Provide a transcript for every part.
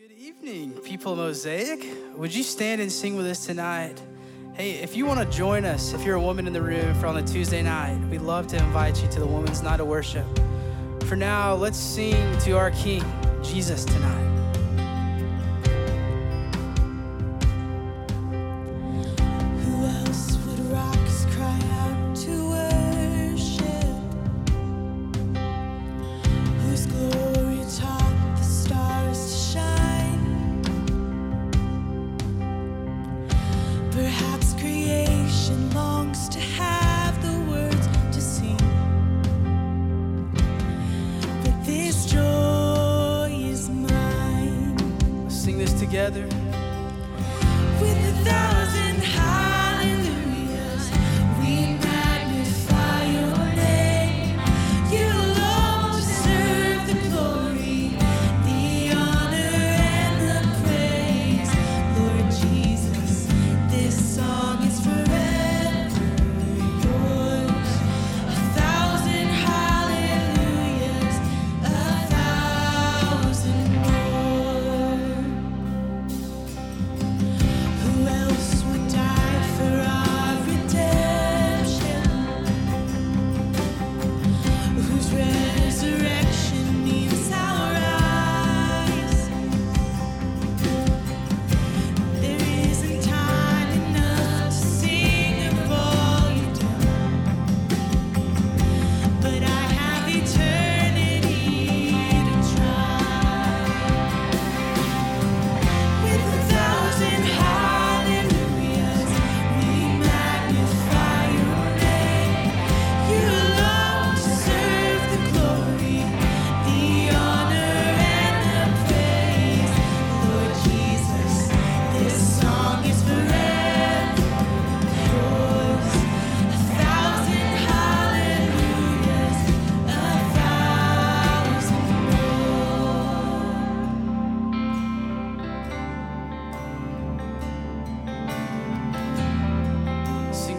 Good evening, people of Mosaic. Would you stand and sing with us tonight? Hey, if you want to join us, if you're a woman in the room for on a Tuesday night, we'd love to invite you to the Women's Night of Worship. For now, let's sing to our King, Jesus, tonight.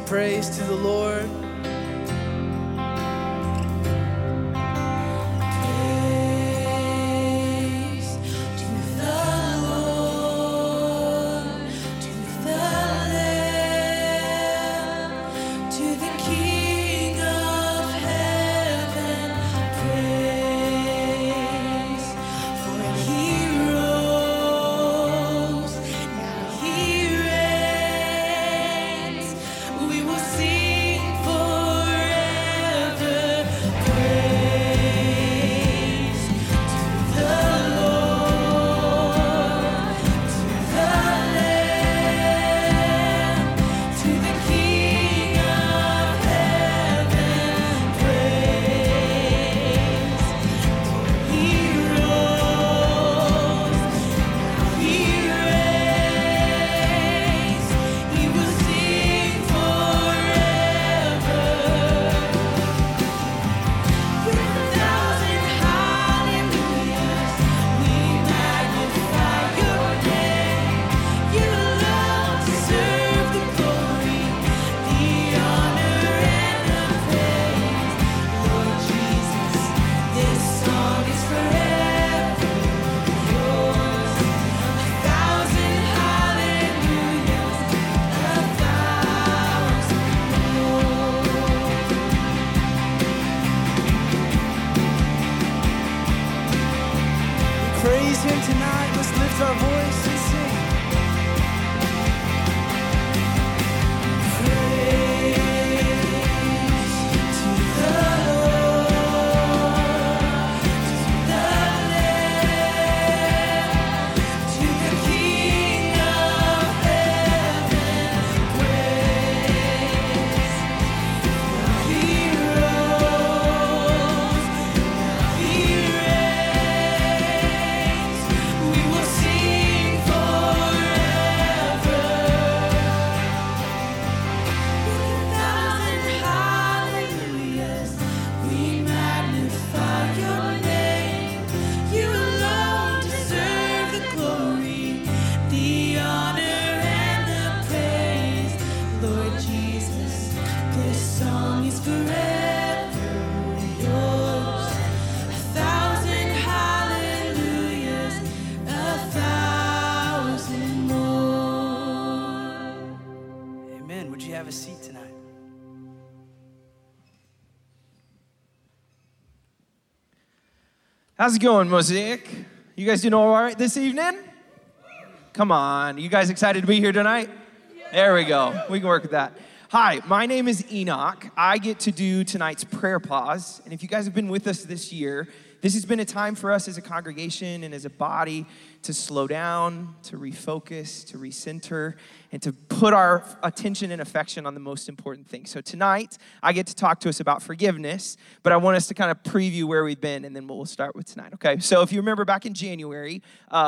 Praise to the Lord. We will sing for How's it going, Mosaic? You guys doing all right this evening? Come on. You guys excited to be here tonight? There we go. We can work with that. Hi, my name is Enoch. I get to do tonight's prayer pause. And if you guys have been with us this year, this has been a time for us as a congregation and as a body to slow down, to refocus, to recenter, and to put our attention and affection on the most important thing. So tonight, I get to talk to us about forgiveness, but I want us to kind of preview where we've been, and then we'll start with tonight, okay? So if you remember back in January,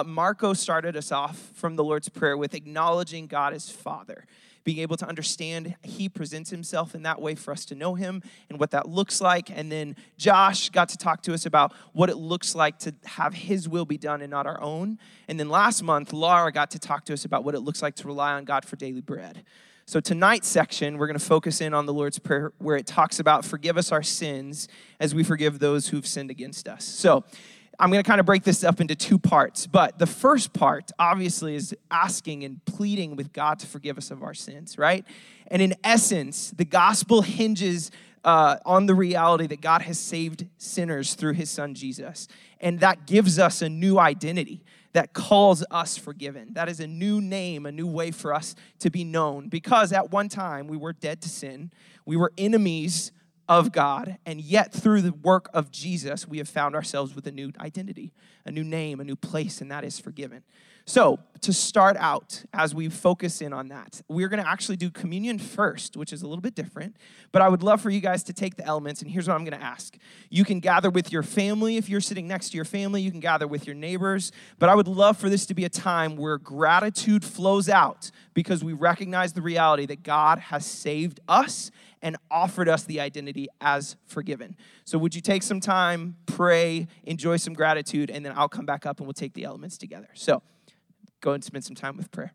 Marco started us off from the Lord's Prayer with acknowledging God as Father, being able to understand he presents himself in that way for us to know him and what that looks like. And then Josh got to talk to us about what it looks like to have his will be done and not our own. And then last month, Laura got to talk to us about what it looks like to rely on God for daily bread. So tonight's section, we're going to focus in on the Lord's Prayer where it talks about forgive us our sins as we forgive those who've sinned against us. So I'm going to kind of break this up into two parts, but the first part, obviously, is asking and pleading with God to forgive us of our sins, right? And in essence, the gospel hinges on the reality that God has saved sinners through his son, Jesus, and that gives us a new identity that calls us forgiven. That is a new name, a new way for us to be known, because at one time, we were dead to sin, we were enemies of God, and yet through the work of Jesus, we have found ourselves with a new identity, a new name, a new place, and that is forgiven. So to start out, as we focus in on that, we're going to actually do communion first, which is a little bit different, but I would love for you guys to take the elements, and here's what I'm going to ask. You can gather with your family. If you're sitting next to your family, you can gather with your neighbors, but I would love for this to be a time where gratitude flows out because we recognize the reality that God has saved us and offered us the identity as forgiven. So would you take some time, pray, enjoy some gratitude, and then I'll come back up and we'll take the elements together. So go and spend some time with prayer.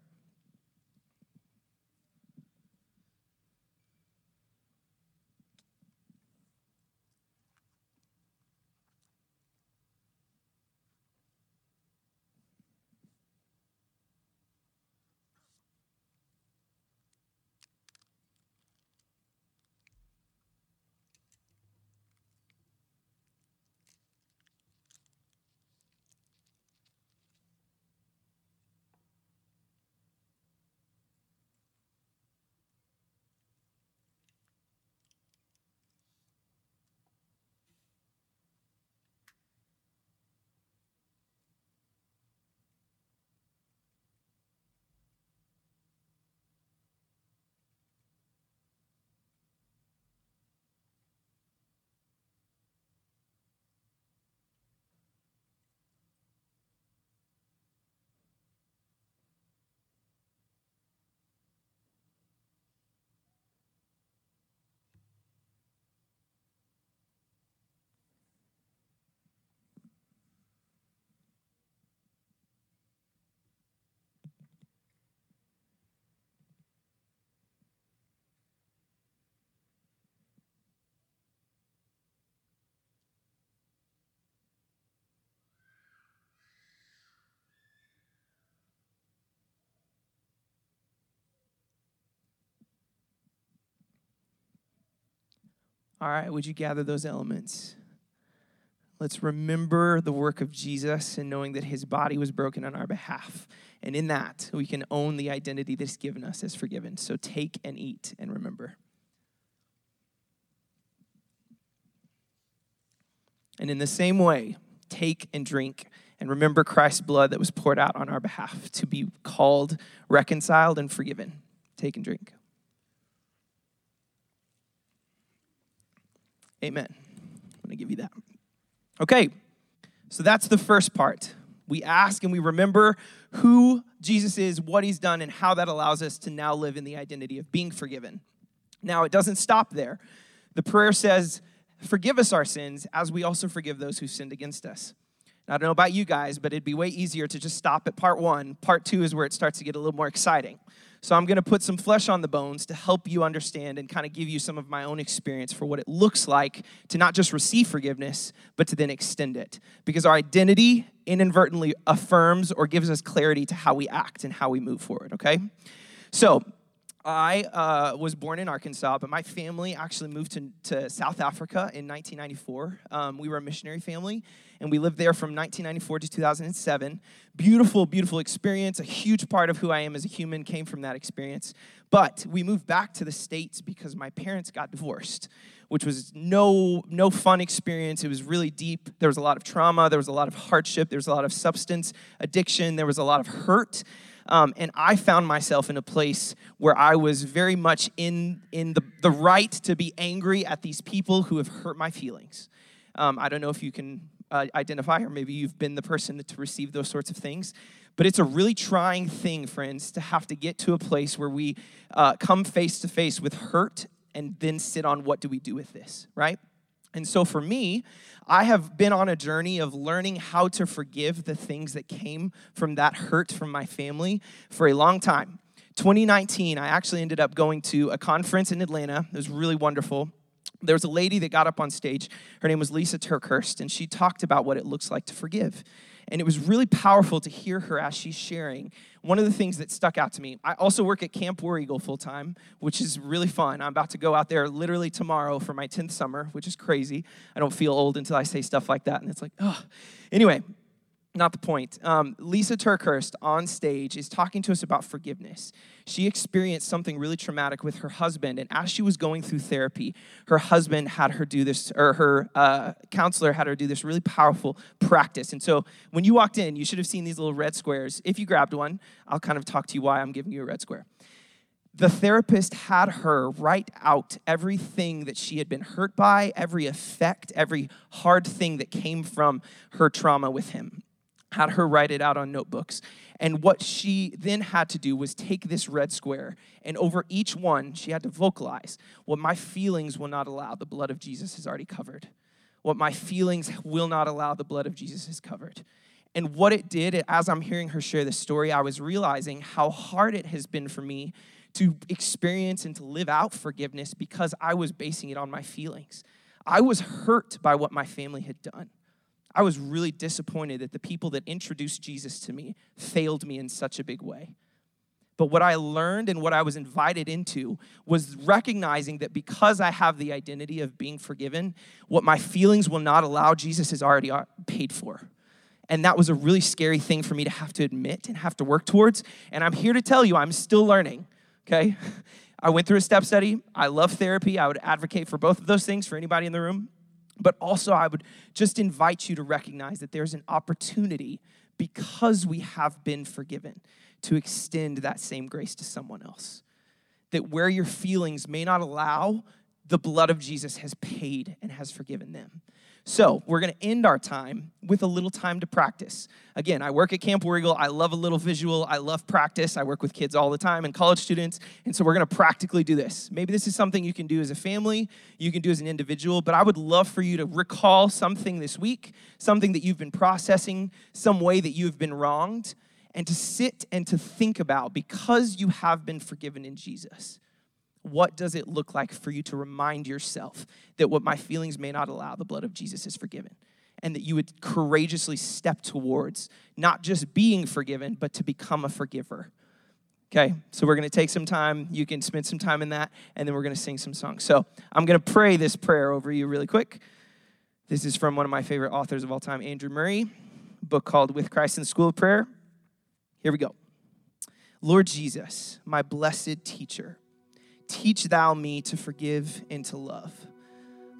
All right, would you gather those elements? Let's remember the work of Jesus and knowing that his body was broken on our behalf. And in that, we can own the identity that's given us as forgiven. So take and eat and remember. And in the same way, take and drink and remember Christ's blood that was poured out on our behalf to be called, reconciled, and forgiven. Take and drink. Amen. I'm going to give you that. Okay, so that's the first part. We ask and we remember who Jesus is, what he's done, and how that allows us to now live in the identity of being forgiven. Now, it doesn't stop there. The prayer says, forgive us our sins as we also forgive those who sinned against us. Now, I don't know about you guys, but it'd be way easier to just stop at part one. Part two is where it starts to get a little more exciting. So I'm going to put some flesh on the bones to help you understand and kind of give you some of my own experience for what it looks like to not just receive forgiveness, but to then extend it. Because our identity inadvertently affirms or gives us clarity to how we act and how we move forward, okay? So I was born in Arkansas, but my family actually moved to South Africa in 1994. We were a missionary family, and we lived there from 1994 to 2007. Beautiful, beautiful experience. A huge part of who I am as a human came from that experience. But we moved back to the States because my parents got divorced, which was no fun experience. It was really deep. There was a lot of trauma. There was a lot of hardship. There was a lot of substance addiction. There was a lot of hurt. And I found myself in a place where I was very much in the right to be angry at these people who have hurt my feelings. I don't know if you can identify, or maybe you've been the person to receive those sorts of things. But it's a really trying thing, friends, to have to get to a place where we come face to face with hurt and then sit on what do we do with this, right? And so for me, I have been on a journey of learning how to forgive the things that came from that hurt from my family for a long time. 2019, I actually ended up going to a conference in Atlanta. It was really wonderful. There was a lady that got up on stage. Her name was Lisa Turkhurst, and she talked about what it looks like to forgive. And it was really powerful to hear her as she's sharing. One of the things that stuck out to me, I also work at Camp War Eagle full-time, which is really fun. I'm about to go out there literally tomorrow for my 10th summer, which is crazy. I don't feel old until I say stuff like that, and it's like, oh. Anyway, not the point. Lisa Turkhurst on stage is talking to us about forgiveness. She experienced something really traumatic with her husband, and as she was going through therapy, her husband had her do this, or her counselor had her do this really powerful practice. And so when you walked in, you should have seen these little red squares. If you grabbed one, I'll kind of talk to you why I'm giving you a red square. The therapist had her write out everything that she had been hurt by, every effect, every hard thing that came from her trauma with him. Had her write it out on notebooks. And what she then had to do was take this red square, and over each one, she had to vocalize, what my feelings will not allow, the blood of Jesus has already covered. What my feelings will not allow, the blood of Jesus has covered. And what it did, as I'm hearing her share this story, I was realizing how hard it has been for me to experience and to live out forgiveness because I was basing it on my feelings. I was hurt by what my family had done. I was really disappointed that the people that introduced Jesus to me failed me in such a big way. But what I learned and what I was invited into was recognizing that because I have the identity of being forgiven, what my feelings will not allow, Jesus has already paid for. And that was a really scary thing for me to have to admit and have to work towards. And I'm here to tell you, I'm still learning, okay? I went through a step study. I love therapy. I would advocate for both of those things for anybody in the room. But also, I would just invite you to recognize that there's an opportunity, because we have been forgiven, to extend that same grace to someone else. That where your feelings may not allow, the blood of Jesus has paid and has forgiven them. So we're going to end our time with a little time to practice. Again, I work at Camp War Eagle. I love a little visual. I love practice. I work with kids all the time and college students. And so we're going to practically do this. Maybe this is something you can do as a family. You can do as an individual. But I would love for you to recall something this week, something that you've been processing, some way that you've been wronged, and to sit and to think about, because you have been forgiven in Jesus, what does it look like for you to remind yourself that what my feelings may not allow, the blood of Jesus is forgiven, and that you would courageously step towards not just being forgiven, but to become a forgiver, okay? So we're going to take some time. You can spend some time in that, and then we're going to sing some songs. So I'm going to pray this prayer over you really quick. This is from one of my favorite authors of all time, Andrew Murray, a book called With Christ in the School of Prayer. Here we go. Lord Jesus, my blessed teacher, teach thou me to forgive and to love.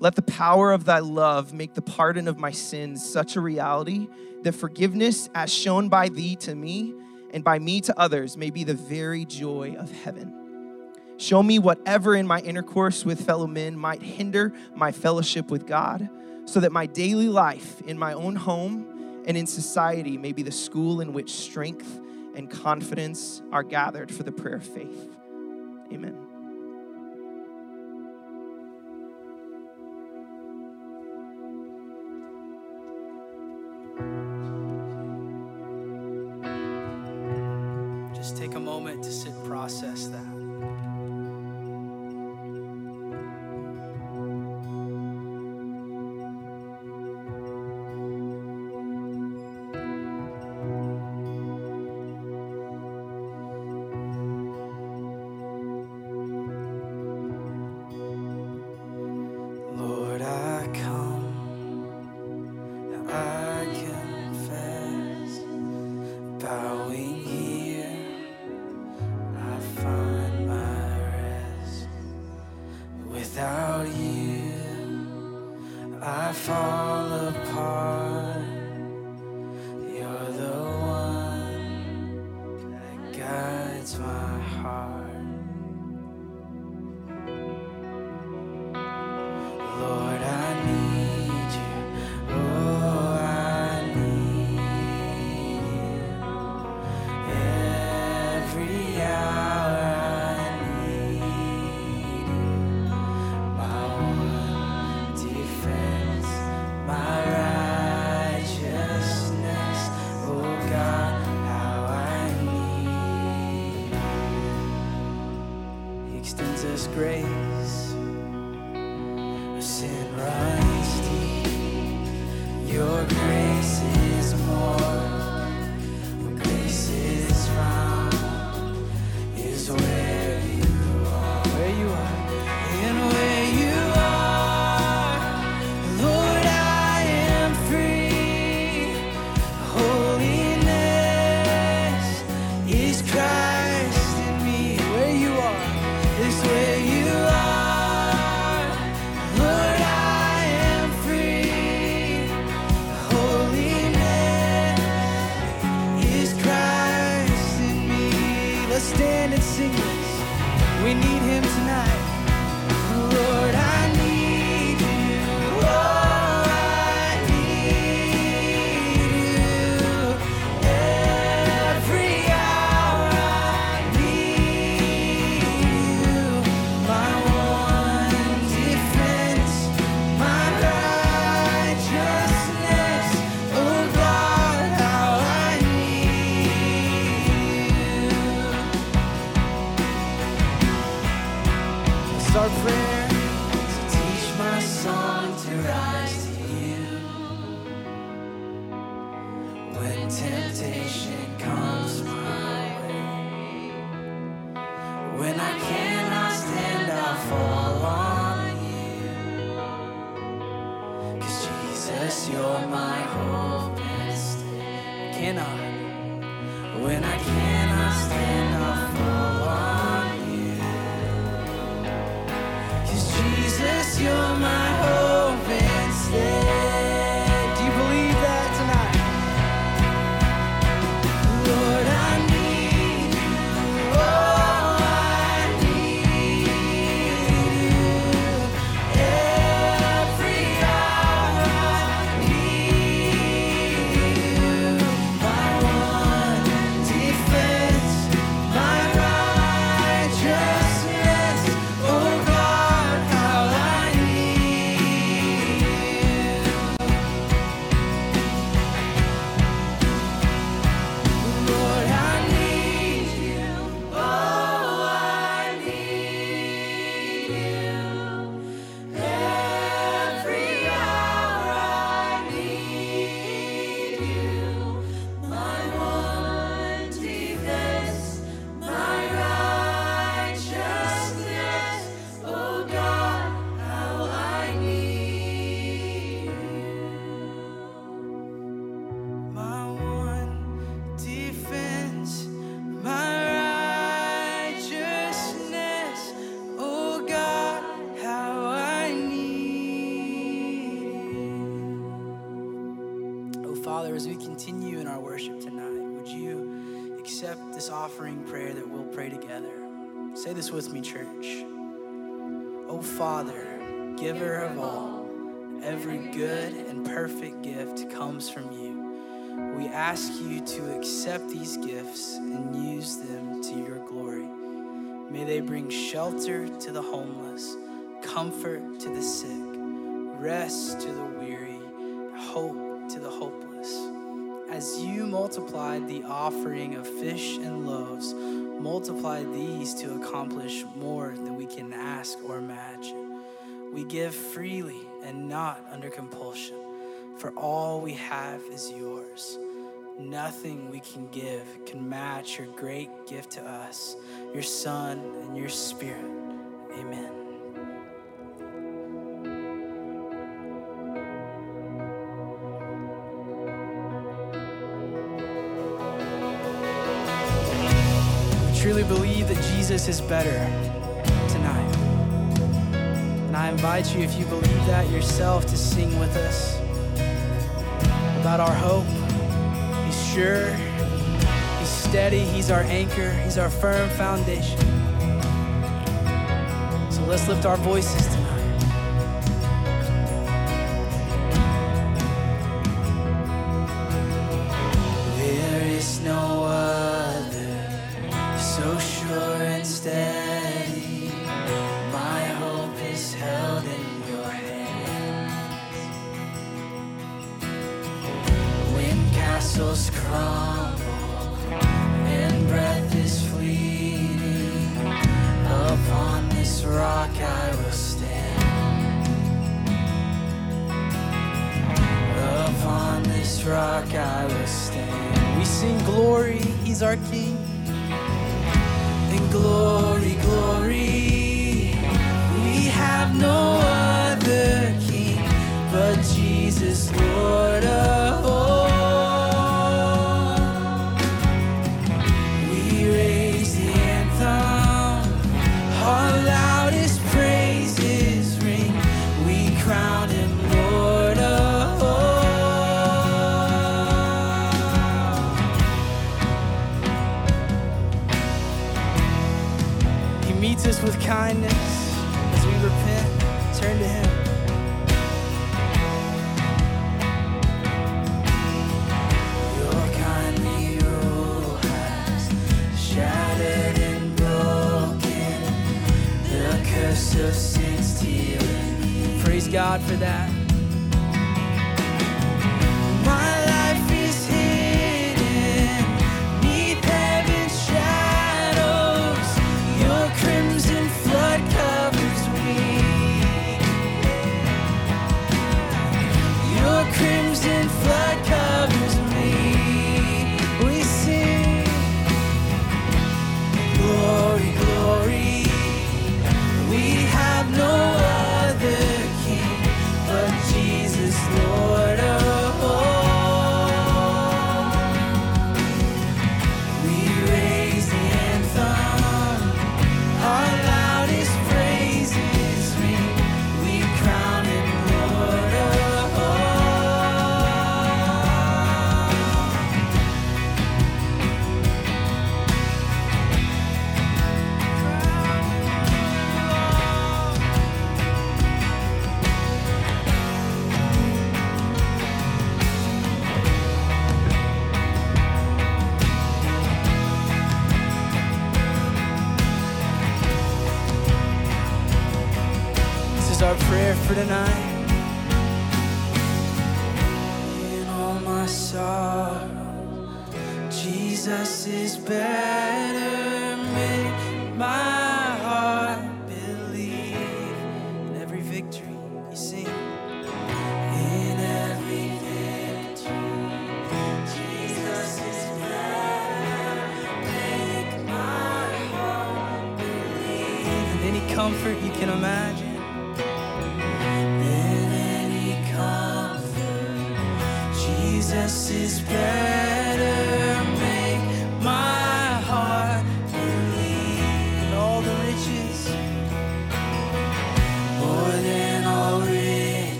Let the power of thy love make the pardon of my sins such a reality that forgiveness as shown by thee to me and by me to others may be the very joy of heaven. Show me whatever in my intercourse with fellow men might hinder my fellowship with God, so that my daily life in my own home and in society may be the school in which strength and confidence are gathered for the prayer of faith. Amen. Take a moment to sit and process that. Bowing here, I find my rest. Without you, I fall apart. You're the one that guides my heart. Lord, I need you. Oh, I need you. Every hour I need you. My one defense, my righteousness. Oh God, how I need you. He extends us grace. Sin runs deep. Your grace is more. Your grace is found. Is where you are. Where you are. And where you are, Lord, I am free. Holiness is Christ in me. Where you are is where you are. We need him tonight. You're my hope and stand. Cannot. When I cannot stand, I fall on you. 'Cause Jesus, you're my hope and stand. Do you believe that tonight? Lord, I need you. Oh, I need you. Every hour with me, church. Oh Father, giver of all, every good and perfect gift comes from you. We ask you to accept these gifts and use them to your glory. May they bring shelter to the homeless, comfort to the sick, rest to the weary, hope to the hopeless. As you multiplied the offering of fish and loaves, multiply these to accomplish more than we can ask or imagine. We give freely and not under compulsion, for all we have is yours. Nothing we can give can match your great gift to us, your Son and your Spirit. Amen. truly believe that Jesus is better tonight. And I invite you, if you believe that yourself, to sing with us about our hope. He's sure, he's steady, he's our anchor, he's our firm foundation. So let's lift our voices tonight. No.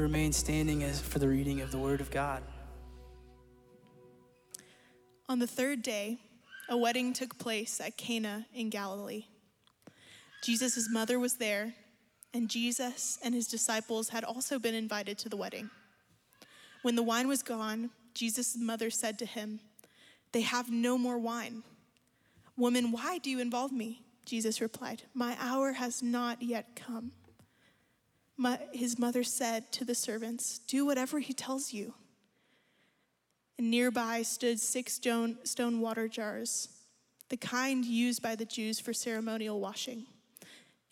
you remain standing as for the reading of the Word of God. On the third day, a wedding took place at Cana in Galilee. Jesus' mother was there, and Jesus and his disciples had also been invited to the wedding. When the wine was gone, Jesus' mother said to him, "They have no more wine." "Woman, why do you involve me?" Jesus replied, "My hour has not yet come." His mother said to the servants, "Do whatever he tells you." And nearby stood 6 stone water jars, the kind used by the Jews for ceremonial washing,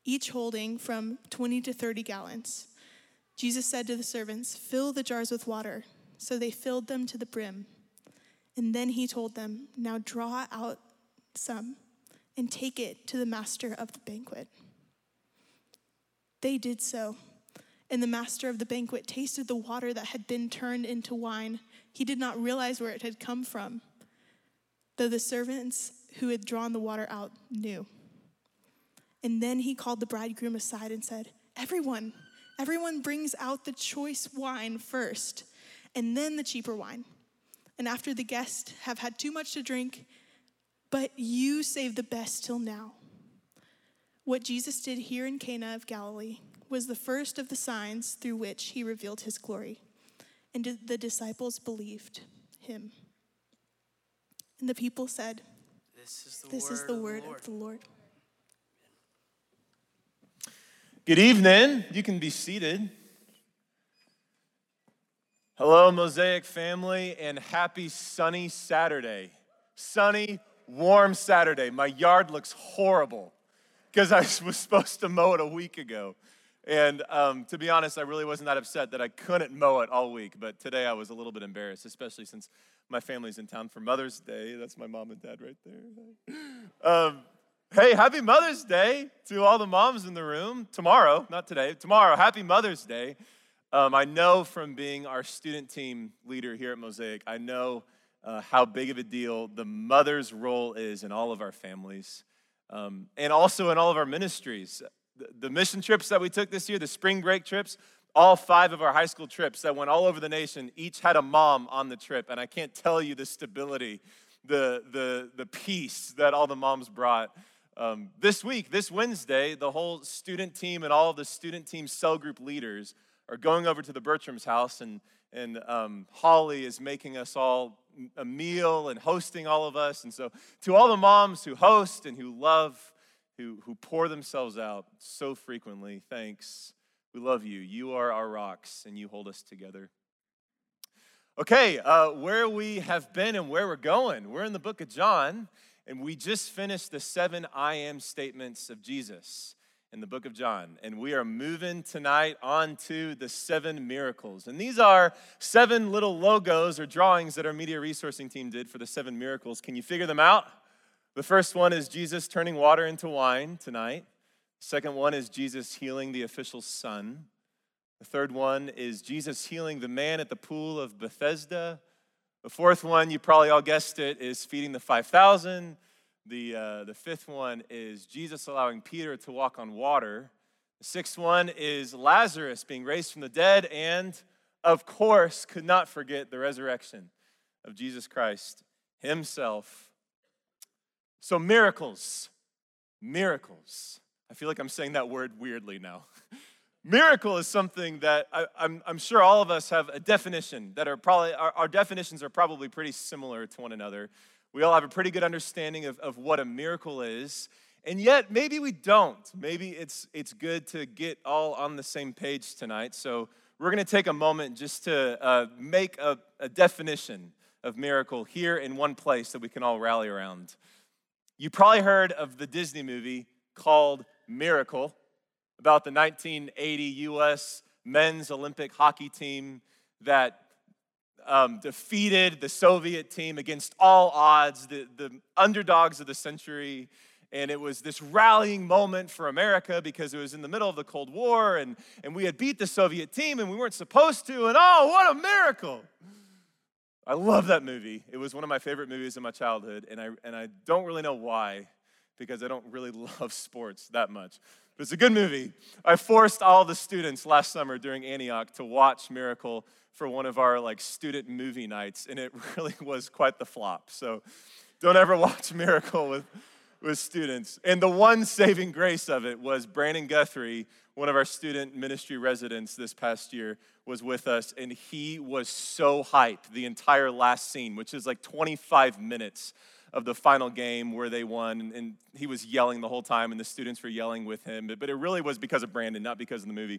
each holding from 20 to 30 gallons. Jesus said to the servants, "Fill the jars with water." So they filled them to the brim. And then he told them, "Now draw out some and take it to the master of the banquet." They did so, and the master of the banquet tasted the water that had been turned into wine. He did not realize where it had come from, though the servants who had drawn the water out knew. And then he called the bridegroom aside and said, Everyone brings out the choice wine first, and then the cheaper wine. And after the guests have had too much to drink, but you save the best till now." What Jesus did here in Cana of Galilee was the first of the signs through which he revealed his glory, and the disciples believed him. And the people said, This is the word of the Lord. Good evening. You can be seated. Hello, Mosaic family, and happy sunny Saturday. Sunny, warm Saturday. My yard looks horrible because I was supposed to mow it a week ago. And to be honest, I really wasn't that upset that I couldn't mow it all week. But today I was a little bit embarrassed, especially since my family's in town for Mother's Day. That's my mom and dad right there. Hey, happy Mother's Day to all the moms in the room. Tomorrow, not today, tomorrow, happy Mother's Day. I know from being our student team leader here at Mosaic, I know how big of a deal the mother's role is in all of our families and also in all of our ministries. The mission trips that we took this year, the spring break trips, all 5 of our high school trips that went all over the nation, each had a mom on the trip. And I can't tell you the stability, the peace that all the moms brought. This week, this Wednesday, the whole student team and all of the student team cell group leaders are going over to the Bertrams' house, and Holly is making us all a meal and hosting all of us. And so to all the moms who host and who love, who pour themselves out so frequently, thanks. We love you. You are our rocks, and you hold us together. Okay, where we have been and where we're going. We're in the book of John, and we just finished the 7 I am statements of Jesus in the book of John, and we are moving tonight on to the 7 miracles. And these are 7 little logos or drawings that our media resourcing team did for the 7 miracles. Can you figure them out? The first one is Jesus turning water into wine tonight. The second one is Jesus healing the official's son. The third one is Jesus healing the man at the pool of Bethesda. The fourth one, you probably all guessed it, is feeding the 5,000. The fifth one is Jesus allowing Peter to walk on water. The sixth one is Lazarus being raised from the dead, and of course, could not forget the resurrection of Jesus Christ himself. So miracles. I feel like I'm saying that word weirdly now. Miracle is something that I'm sure all of us have a definition that are probably, our definitions are probably pretty similar to one another. We all have a pretty good understanding of what a miracle is, and yet maybe we don't. Maybe it's good to get all on the same page tonight. So we're going to take a moment just to make a definition of miracle here in one place that we can all rally around. You probably heard of the Disney movie called Miracle about the 1980 U.S. men's Olympic hockey team that defeated the Soviet team against all odds, the underdogs of the century. And it was this rallying moment for America because it was in the middle of the Cold War, and we had beat the Soviet team and we weren't supposed to, and oh, what a miracle! I love that movie. It was one of my favorite movies in my childhood, and I don't really know why, because I don't really love sports that much. But it's a good movie. I forced all the students last summer during Antioch to watch Miracle for one of our student movie nights, and it really was quite the flop. So don't ever watch Miracle with students. And the one saving grace of it was Brandon Guthrie, one of our student ministry residents this past year, was with us, and he was so hyped the entire last scene, which is 25 minutes of the final game where they won, and he was yelling the whole time, and the students were yelling with him. But it really was because of Brandon, not because of the movie.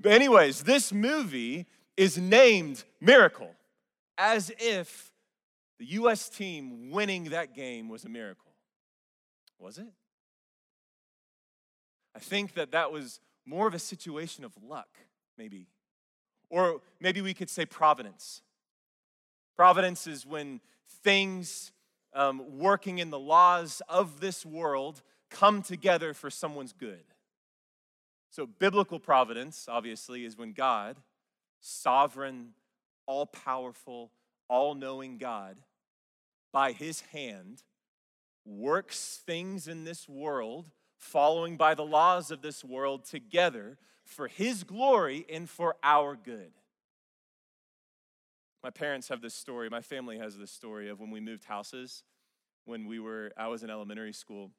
But anyways, this movie is named Miracle, as if the U.S. team winning that game was a miracle. Was it? I think that was more of a situation of luck, maybe. Or maybe we could say providence. Providence is when things working in the laws of this world come together for someone's good. So biblical providence, obviously, is when God, sovereign, all-powerful, all-knowing God, by his hand, works things in this world, following by the laws of this world together for his glory and for our good. My parents have this story, my family has this story of when we moved houses, I was in elementary school,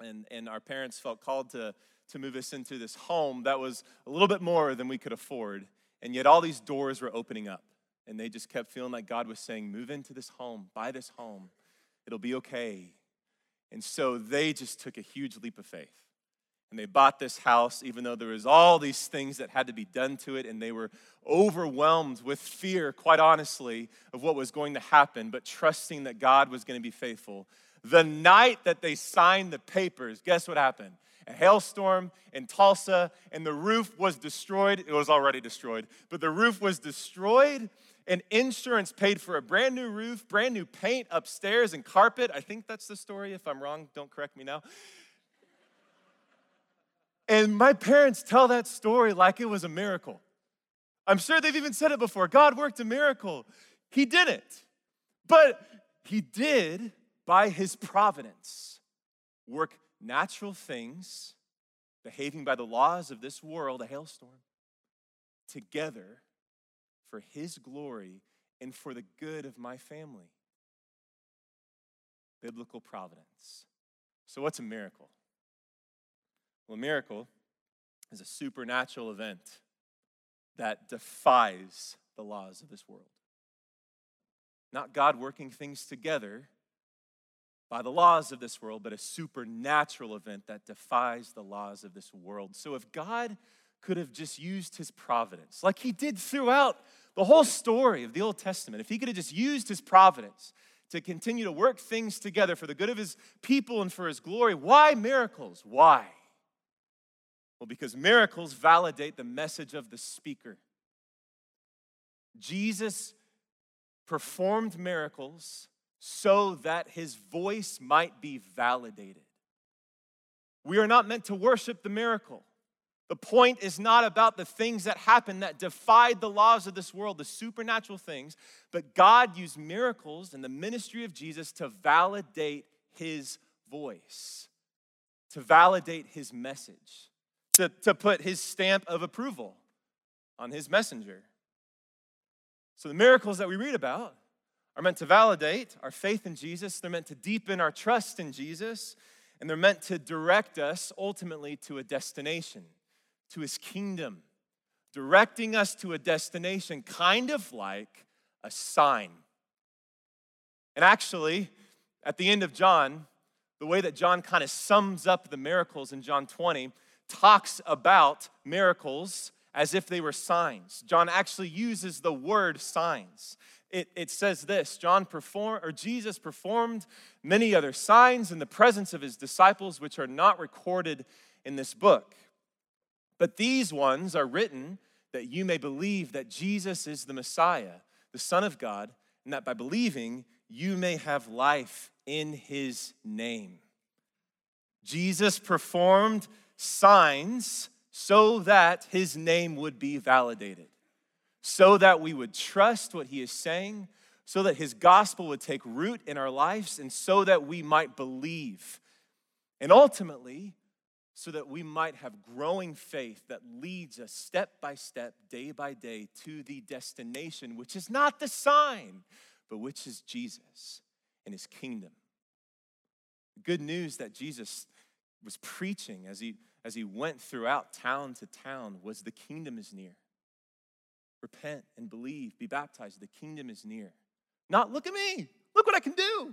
and our parents felt called to move us into this home that was a little bit more than we could afford, and yet all these doors were opening up, and they just kept feeling like God was saying, move into this home, buy this home, it'll be okay. And so they just took a huge leap of faith. And they bought this house, even though there was all these things that had to be done to it, and they were overwhelmed with fear, quite honestly, of what was going to happen, but trusting that God was going to be faithful. The night that they signed the papers, guess what happened? A hailstorm in Tulsa, and the roof was destroyed. It was already destroyed, but the roof was destroyed. And insurance paid for a brand new roof, brand new paint upstairs and carpet. I think that's the story. If I'm wrong, don't correct me now. And my parents tell that story like it was a miracle. I'm sure they've even said it before. God worked a miracle. He didn't. But he did, by his providence, work natural things, behaving by the laws of this world, a hailstorm, together for his glory and for the good of my family. Biblical providence. So what's a miracle? Well, a miracle is a supernatural event that defies the laws of this world. Not God working things together by the laws of this world, but a supernatural event that defies the laws of this world. So if God could have just used his providence, like he did throughout the whole story of the Old Testament, if he could have just used his providence to continue to work things together for the good of his people and for his glory, why miracles? Why? Well, because miracles validate the message of the speaker. Jesus performed miracles so that his voice might be validated. We are not meant to worship the miracle. The point is not about the things that happened that defied the laws of this world, the supernatural things, but God used miracles in the ministry of Jesus to validate his voice, to validate his message, to put his stamp of approval on his messenger. So the miracles that we read about are meant to validate our faith in Jesus. They're meant to deepen our trust in Jesus, and they're meant to direct us ultimately to a destination, to his kingdom, directing us to a destination, kind of like a sign. And actually, at the end of John, the way that John kind of sums up the miracles in John 20 talks about miracles as if they were signs. John actually uses the word signs. It says this, Jesus performed many other signs in the presence of his disciples, which are not recorded in this book. But these ones are written that you may believe that Jesus is the Messiah, the Son of God, and that by believing you may have life in his name. Jesus performed signs so that his name would be validated, so that we would trust what he is saying, so that his gospel would take root in our lives, and so that we might believe. And ultimately, so that we might have growing faith that leads us step by step, day by day, to the destination, which is not the sign, but which is Jesus and his kingdom. Good news that Jesus was preaching as he went throughout town to town was the kingdom is near. Repent and believe, be baptized, the kingdom is near. Not look at me, look what I can do.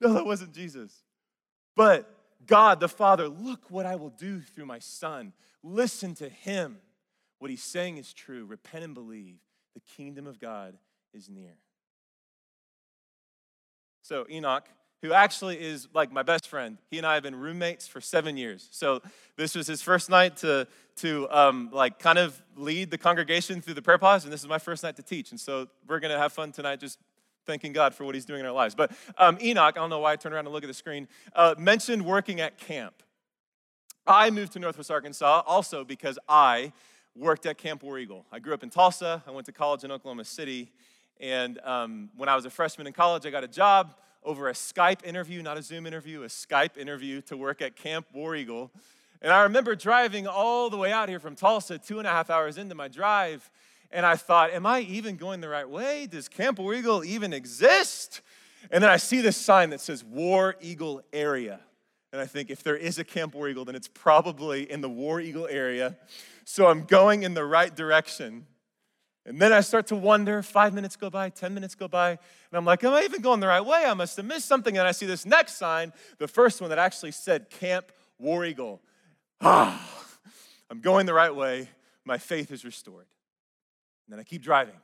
No, that wasn't Jesus. But God the Father, look what I will do through my Son. Listen to him. What he's saying is true. Repent and believe. The kingdom of God is near. So Enoch, who actually is like my best friend. He and I have been roommates for 7 years. So this was his first night to kind of lead the congregation through the prayer pause, and this is my first night to teach. And so we're going to have fun tonight just thanking God for what he's doing in our lives. But Enoch, I don't know why I turned around and look at the screen, mentioned working at camp. I moved to Northwest Arkansas also because I worked at Camp War Eagle. I grew up in Tulsa. I went to college in Oklahoma City. And when I was a freshman in college, I got a job over a Skype interview, not a Zoom interview, a Skype interview to work at Camp War Eagle. And I remember driving all the way out here from Tulsa, 2.5 hours into my drive, and I thought, am I even going the right way? Does Camp War Eagle even exist? And then I see this sign that says War Eagle Area. And I think if there is a Camp War Eagle, then it's probably in the War Eagle area. So I'm going in the right direction. And then I start to wonder, 5 minutes go by, 10 minutes go by, and I'm like, am I even going the right way? I must have missed something. And I see this next sign, the first one that actually said Camp War Eagle. Ah, I'm going the right way. My faith is restored. And then I keep driving.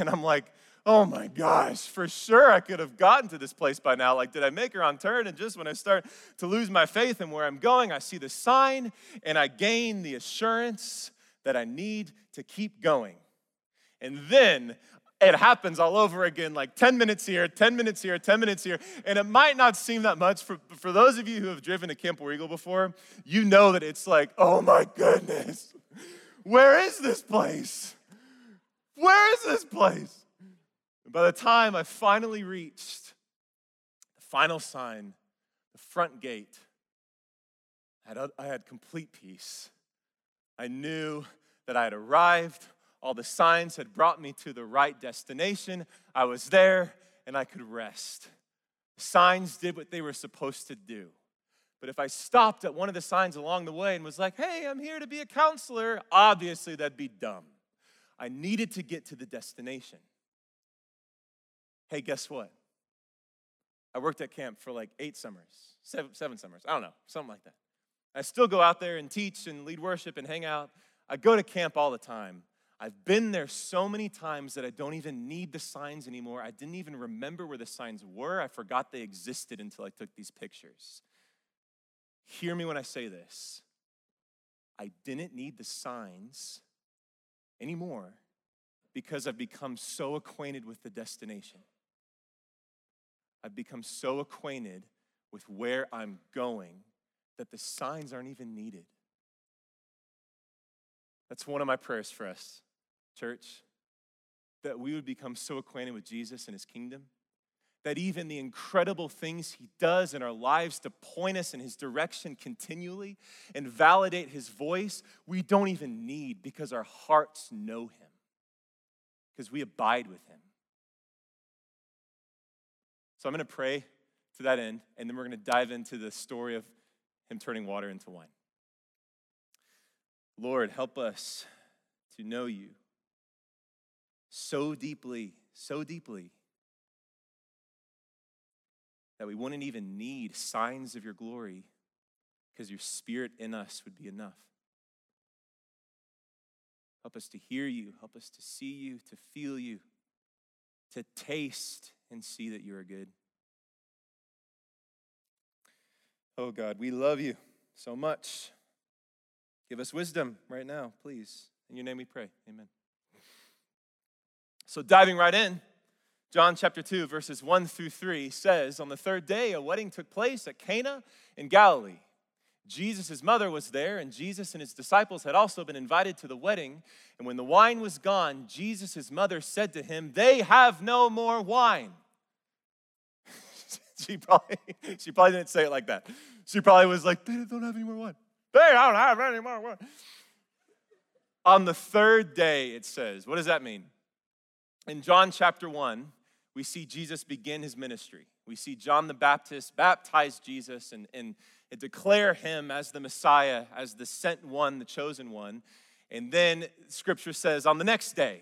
And I'm like, oh my gosh, for sure I could have gotten to this place by now. Like, did I make a wrong turn? And just when I start to lose my faith in where I'm going, I see the sign, and I gain the assurance that I need to keep going. And then it happens all over again, like 10 minutes here, 10 minutes here, 10 minutes here. And it might not seem that much. For those of you who have driven to Camp War Eagle before, you know that it's like, oh my goodness, where is this place? Where is this place? And by the time I finally reached the final sign, the front gate, I had complete peace. I knew that I had arrived. All the signs had brought me to the right destination. I was there, and I could rest. The signs did what they were supposed to do. But if I stopped at one of the signs along the way and was like, hey, I'm here to be a counselor, obviously that'd be dumb. I needed to get to the destination. Hey, guess what? I worked at camp for like 7 summers. I don't know, something like that. I still go out there and teach and lead worship and hang out. I go to camp all the time. I've been there so many times that I don't even need the signs anymore. I didn't even remember where the signs were. I forgot they existed until I took these pictures. Hear me when I say this. I didn't need the signs anymore because I've become so acquainted with the destination. I've become so acquainted with where I'm going that the signs aren't even needed. That's one of my prayers for us, church, that we would become so acquainted with Jesus and his kingdom, that even the incredible things he does in our lives to point us in his direction continually and validate his voice, we don't even need because our hearts know him, because we abide with him. So I'm gonna pray to that end, and then we're gonna dive into the story of him turning water into wine. Lord, help us to know you so deeply, that we wouldn't even need signs of your glory because your spirit in us would be enough. Help us to hear you. Help us to see you, to feel you, to taste and see that you are good. Oh God, we love you so much. Give us wisdom right now, please. In your name we pray, amen. So diving right in, John chapter 2, verses 1-3 says, on the third day, a wedding took place at Cana in Galilee. Jesus' mother was there, and Jesus and his disciples had also been invited to the wedding. And when the wine was gone, Jesus' mother said to him, they have no more wine. She probably didn't say it like that. She probably was like, they don't have any more wine. They don't have any more wine. On the third day, it says, what does that mean? In John chapter 1, we see Jesus begin his ministry. We see John the Baptist baptize Jesus and declare him as the Messiah, as the sent one, the chosen one. And then scripture says on the next day,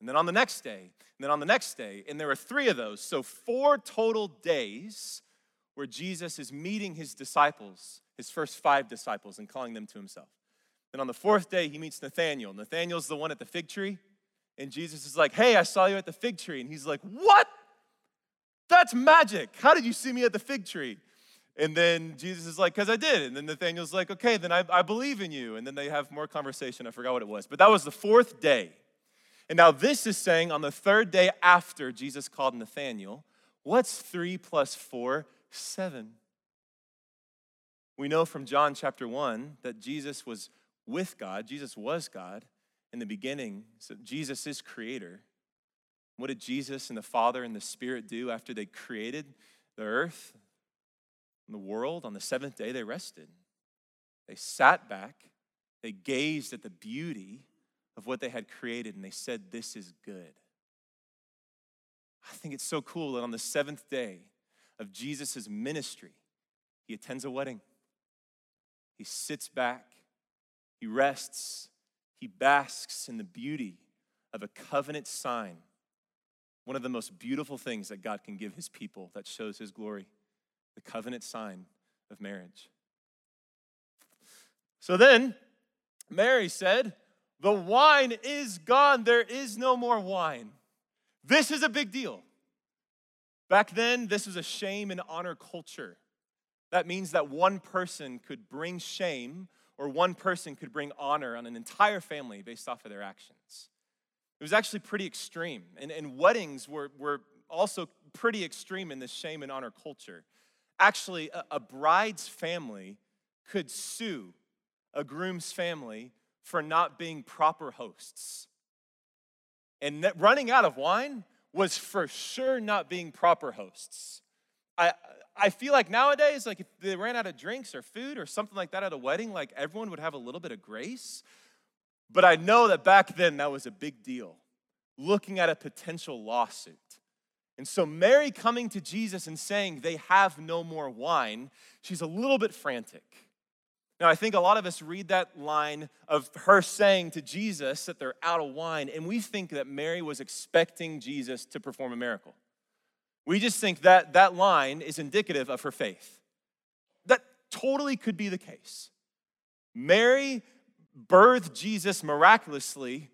and then on the next day, and then on the next day. And there are three of those. So 4 total days where Jesus is meeting his disciples, his first 5 disciples, and calling them to himself. Then on the 4th day, he meets Nathanael. Nathanael's the one at the fig tree. And Jesus is like, hey, I saw you at the fig tree. And he's like, what? That's magic. How did you see me at the fig tree? And then Jesus is like, because I did. And then Nathanael's like, okay, then I believe in you. And then they have more conversation. I forgot what it was. But that was the 4th day. And now this is saying on the 3rd day after Jesus called Nathanael, what's 3 + 4? 7. We know from John chapter 1 that Jesus was with God. Jesus was God in the beginning. So Jesus is creator. What did Jesus and the Father and the Spirit do after they created the earth and the world? On the 7th day, they rested. They sat back. They gazed at the beauty of what they had created, and they said, this is good. I think it's so cool that on the 7th day of Jesus' ministry, he attends a wedding. He sits back, he rests, he basks in the beauty of a covenant sign, one of the most beautiful things that God can give his people that shows his glory, the covenant sign of marriage. So then Mary said, the wine is gone. There is no more wine. This is a big deal. Back then, this was a shame and honor culture. That means that one person could bring shame or one person could bring honor on an entire family based off of their actions. It was actually pretty extreme. And weddings were also pretty extreme in this shame and honor culture. Actually, a bride's family could sue a groom's family for not being proper hosts. And running out of wine was for sure not being proper hosts. I feel like nowadays, like if they ran out of drinks or food or something like that at a wedding, like everyone would have a little bit of grace. But I know that back then that was a big deal, looking at a potential lawsuit. And so Mary coming to Jesus and saying they have no more wine, she's a little bit frantic. Now, I think a lot of us read that line of her saying to Jesus that they're out of wine, and we think that Mary was expecting Jesus to perform a miracle. We just think that that line is indicative of her faith. That totally could be the case. Mary birthed Jesus miraculously,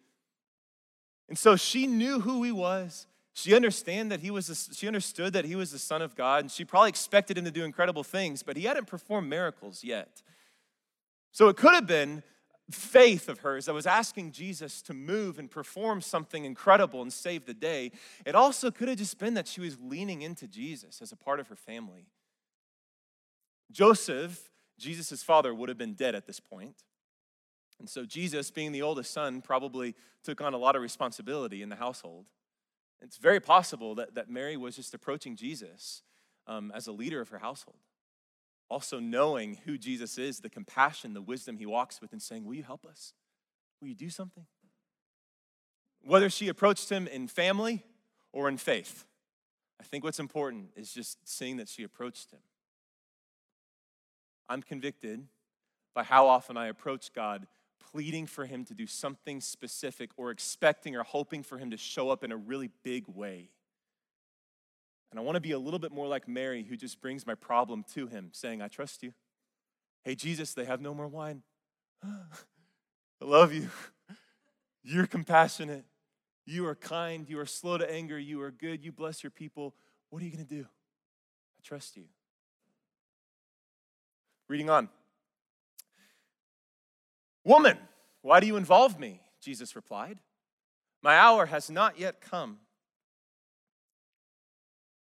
and so she knew who he was. She understood that he was the Son of God, and she probably expected him to do incredible things, but he hadn't performed miracles yet. So it could have been faith of hers that was asking Jesus to move and perform something incredible and save the day. It also could have just been that she was leaning into Jesus as a part of her family. Joseph, Jesus' father, would have been dead at this point. And so Jesus, being the oldest son, probably took on a lot of responsibility in the household. It's very possible that Mary was just approaching Jesus as a leader of her household. Also knowing who Jesus is, the compassion, the wisdom he walks with, and saying, will you help us? Will you do something? Whether she approached him in family or in faith, I think what's important is just seeing that she approached him. I'm convicted by how often I approach God, pleading for him to do something specific or expecting or hoping for him to show up in a really big way. And I want to be a little bit more like Mary, who just brings my problem to him, saying, I trust you. Hey, Jesus, they have no more wine. I love you. You're compassionate. You are kind. You are slow to anger. You are good. You bless your people. What are you going to do? I trust you. Reading on. Woman, why do you involve me? Jesus replied. My hour has not yet come.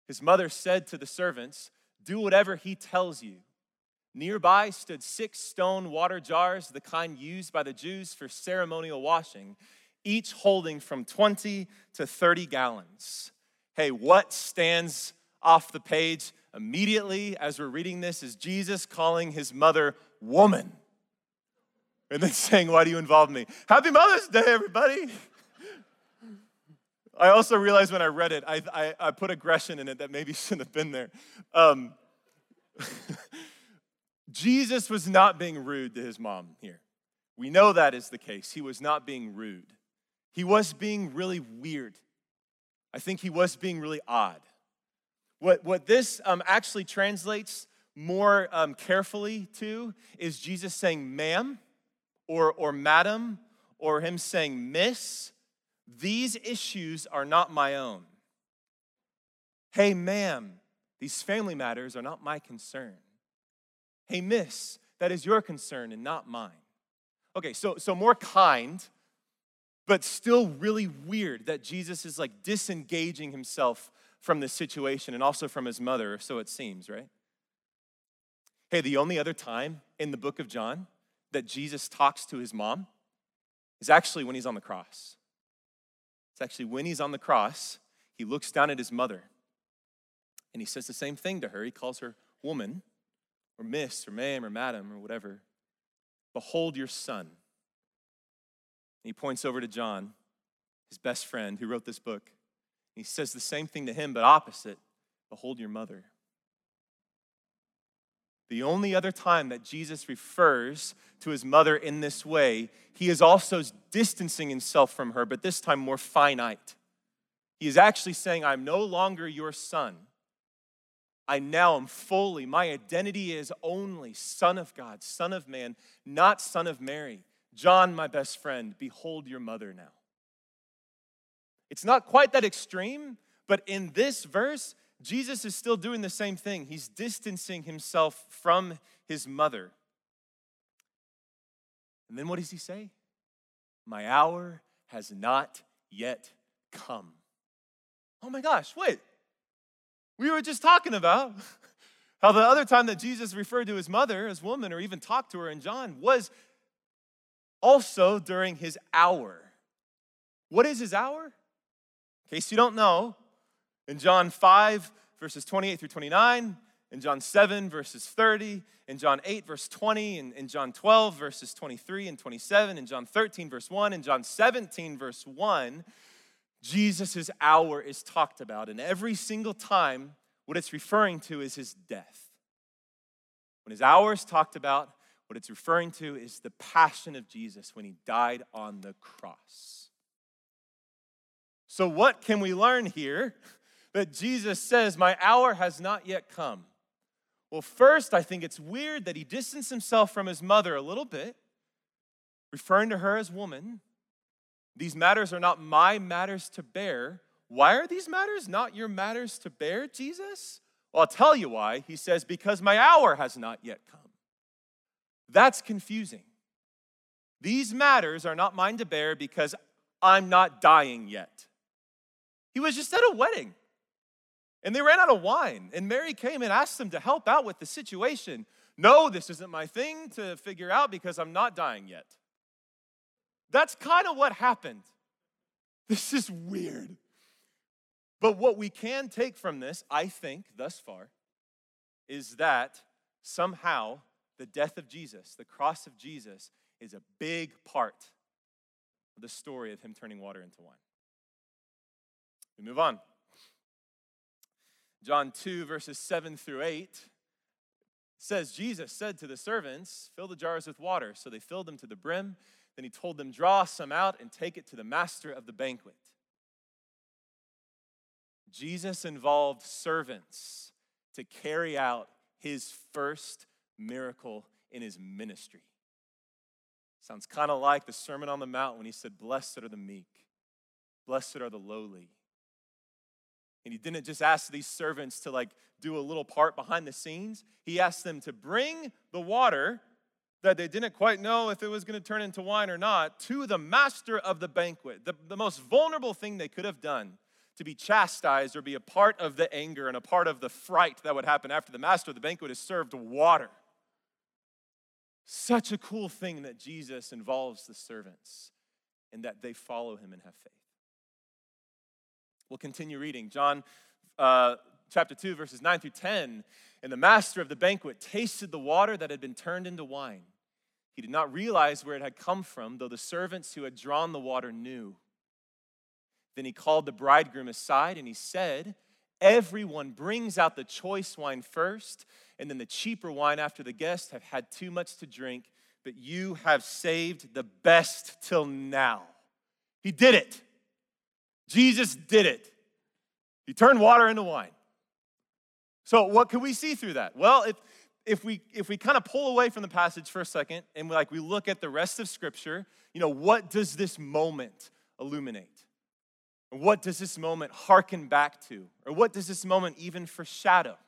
His mother said to the servants, do whatever he tells you. Nearby stood 6 stone water jars, the kind used by the Jews for ceremonial washing, each holding from 20 to 30 gallons. Hey, what stands off the page immediately as we're reading this is Jesus calling his mother woman and then saying, why do you involve me? Happy Mother's Day, everybody. I also realized when I read it, I put aggression in it that maybe shouldn't have been there. Jesus was not being rude to his mom here. We know that is the case. He was not being rude. He was being really weird. I think he was being really odd. What this actually translates more carefully to is Jesus saying ma'am or madam, or him saying miss. These issues are not my own. Hey, ma'am, these family matters are not my concern. Hey, miss, that is your concern and not mine. Okay, so more kind, but still really weird that Jesus is like disengaging himself from the situation and also from his mother, so it seems, right? Hey, the only other time in the book of John that Jesus talks to his mom is actually when he's on the cross. It's actually when he's on the cross, he looks down at his mother and he says the same thing to her. He calls her woman or miss or ma'am or madam or whatever. Behold your son. And he points over to John, his best friend who wrote this book. And he says the same thing to him, but opposite, behold your mother. The only other time that Jesus refers to his mother in this way, he is also distancing himself from her, but this time more finite. He is actually saying, I'm no longer your son. I now am fully, my identity is only Son of God, Son of Man, not Son of Mary. John, my best friend, behold your mother now. It's not quite that extreme, but in this verse, Jesus is still doing the same thing. He's distancing himself from his mother. And then what does he say? My hour has not yet come. Oh my gosh, wait. We were just talking about how the other time that Jesus referred to his mother as woman or even talked to her in John was also during his hour. What is his hour? In case you don't know, in John 5, verses 28 through 29, in John 7, verses 30, in John 8, verse 20, in John 12, verses 23 and 27, in John 13, verse 1, in John 17, verse 1, Jesus' hour is talked about, and every single time, what it's referring to is his death. When his hour is talked about, what it's referring to is the passion of Jesus when he died on the cross. So what can we learn here that Jesus says, my hour has not yet come? Well, first, I think it's weird that he distanced himself from his mother a little bit, referring to her as woman. These matters are not my matters to bear. Why are these matters not your matters to bear, Jesus? Well, I'll tell you why. He says, because my hour has not yet come. That's confusing. These matters are not mine to bear because I'm not dying yet. He was just at a wedding, and they ran out of wine, and Mary came and asked him to help out with the situation. No, this isn't my thing to figure out because I'm not dying yet. That's kind of what happened. This is weird. But what we can take from this, I think, thus far, is that somehow the death of Jesus, the cross of Jesus, is a big part of the story of him turning water into wine. We move on. John 2, verses 7 through 8 says, Jesus said to the servants, fill the jars with water. So they filled them to the brim. Then he told them, draw some out and take it to the master of the banquet. Jesus involved servants to carry out his first miracle in his ministry. Sounds kind of like the Sermon on the Mount when he said, blessed are the meek, blessed are the lowly. And he didn't just ask these servants to like do a little part behind the scenes. He asked them to bring the water that they didn't quite know if it was going to turn into wine or not, to the master of the banquet, the most vulnerable thing they could have done to be chastised or be a part of the anger and a part of the fright that would happen after the master of the banquet is served water. Such a cool thing that Jesus involves the servants and that they follow him and have faith. We'll continue reading. John chapter 2, verses 9 through 10, and the master of the banquet tasted the water that had been turned into wine. He did not realize where it had come from, though the servants who had drawn the water knew. Then he called the bridegroom aside, and he said, "Everyone brings out the choice wine first, and then the cheaper wine after the guests have had too much to drink, but you have saved the best till now." He did it. Jesus did it. He turned water into wine. So what can we see through that? Well, if we kind of pull away from the passage for a second and we look at the rest of Scripture, what does this moment illuminate? Or what does this moment hearken back to? Or what does this moment even foreshadow?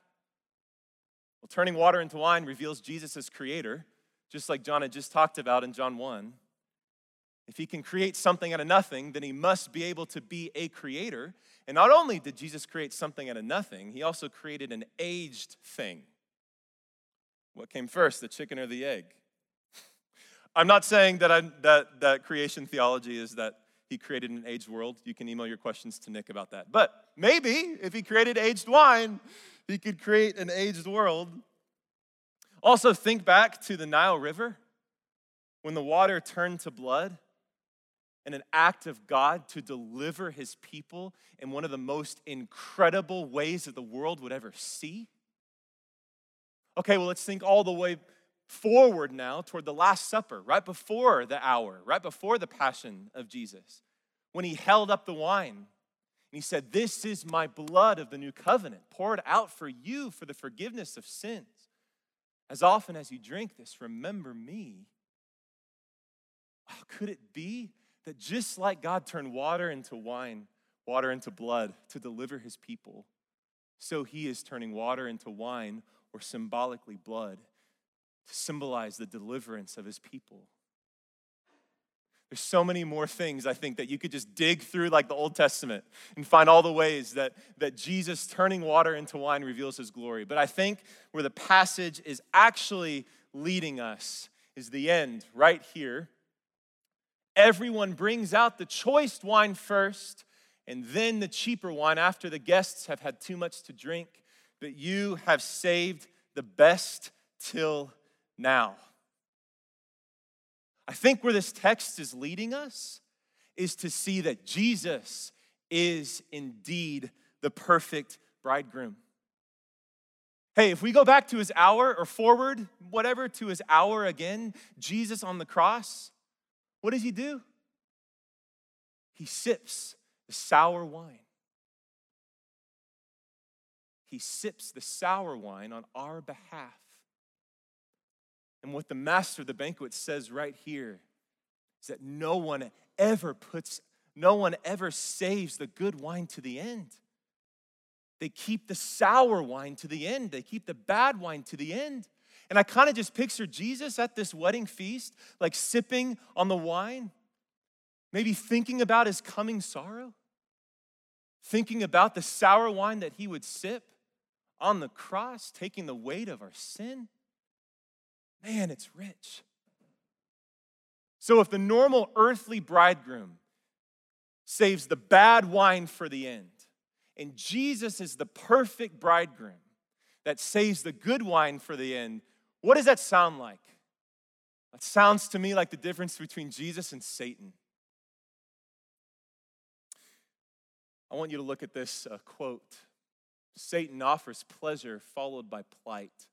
Well, turning water into wine reveals Jesus as creator, just like John had just talked about in John 1. If he can create something out of nothing, then he must be able to be a creator. And not only did Jesus create something out of nothing, he also created an aged thing. What came first, the chicken or the egg? I'm not saying that creation theology is that he created an aged world. You can email your questions to Nick about that. But maybe if he created aged wine, he could create an aged world. Also, think back to the Nile River when the water turned to blood, and an act of God to deliver his people in one of the most incredible ways that the world would ever see. Okay, well, let's think all the way forward now toward the Last Supper, right before the hour, right before the passion of Jesus, when he held up the wine and he said, "This is my blood of the new covenant, poured out for you for the forgiveness of sins. As often as you drink this, remember me." Wow, could it be that just like God turned water into wine, water into blood to deliver his people, so he is turning water into wine, or symbolically blood, to symbolize the deliverance of his people? There's so many more things, I think, that you could just dig through the Old Testament and find all the ways that Jesus turning water into wine reveals his glory. But I think where the passage is actually leading us is the end right here. Everyone brings out the choice wine first and then the cheaper wine after the guests have had too much to drink, but you have saved the best till now. I think where this text is leading us is to see that Jesus is indeed the perfect bridegroom. Hey, if we go back to his hour or forward, whatever, to his hour again, Jesus on the cross, what does he do? He sips the sour wine. He sips the sour wine on our behalf. And what the master of the banquet says right here is that no one ever saves the good wine to the end. They keep the sour wine to the end. They keep the bad wine to the end. And I kind of just picture Jesus at this wedding feast, sipping on the wine, maybe thinking about his coming sorrow, thinking about the sour wine that he would sip on the cross, taking the weight of our sin. Man, it's rich. So if the normal earthly bridegroom saves the bad wine for the end, and Jesus is the perfect bridegroom that saves the good wine for the end, what does that sound like? That sounds to me like the difference between Jesus and Satan. I want you to look at this quote. "Satan offers pleasure followed by plight,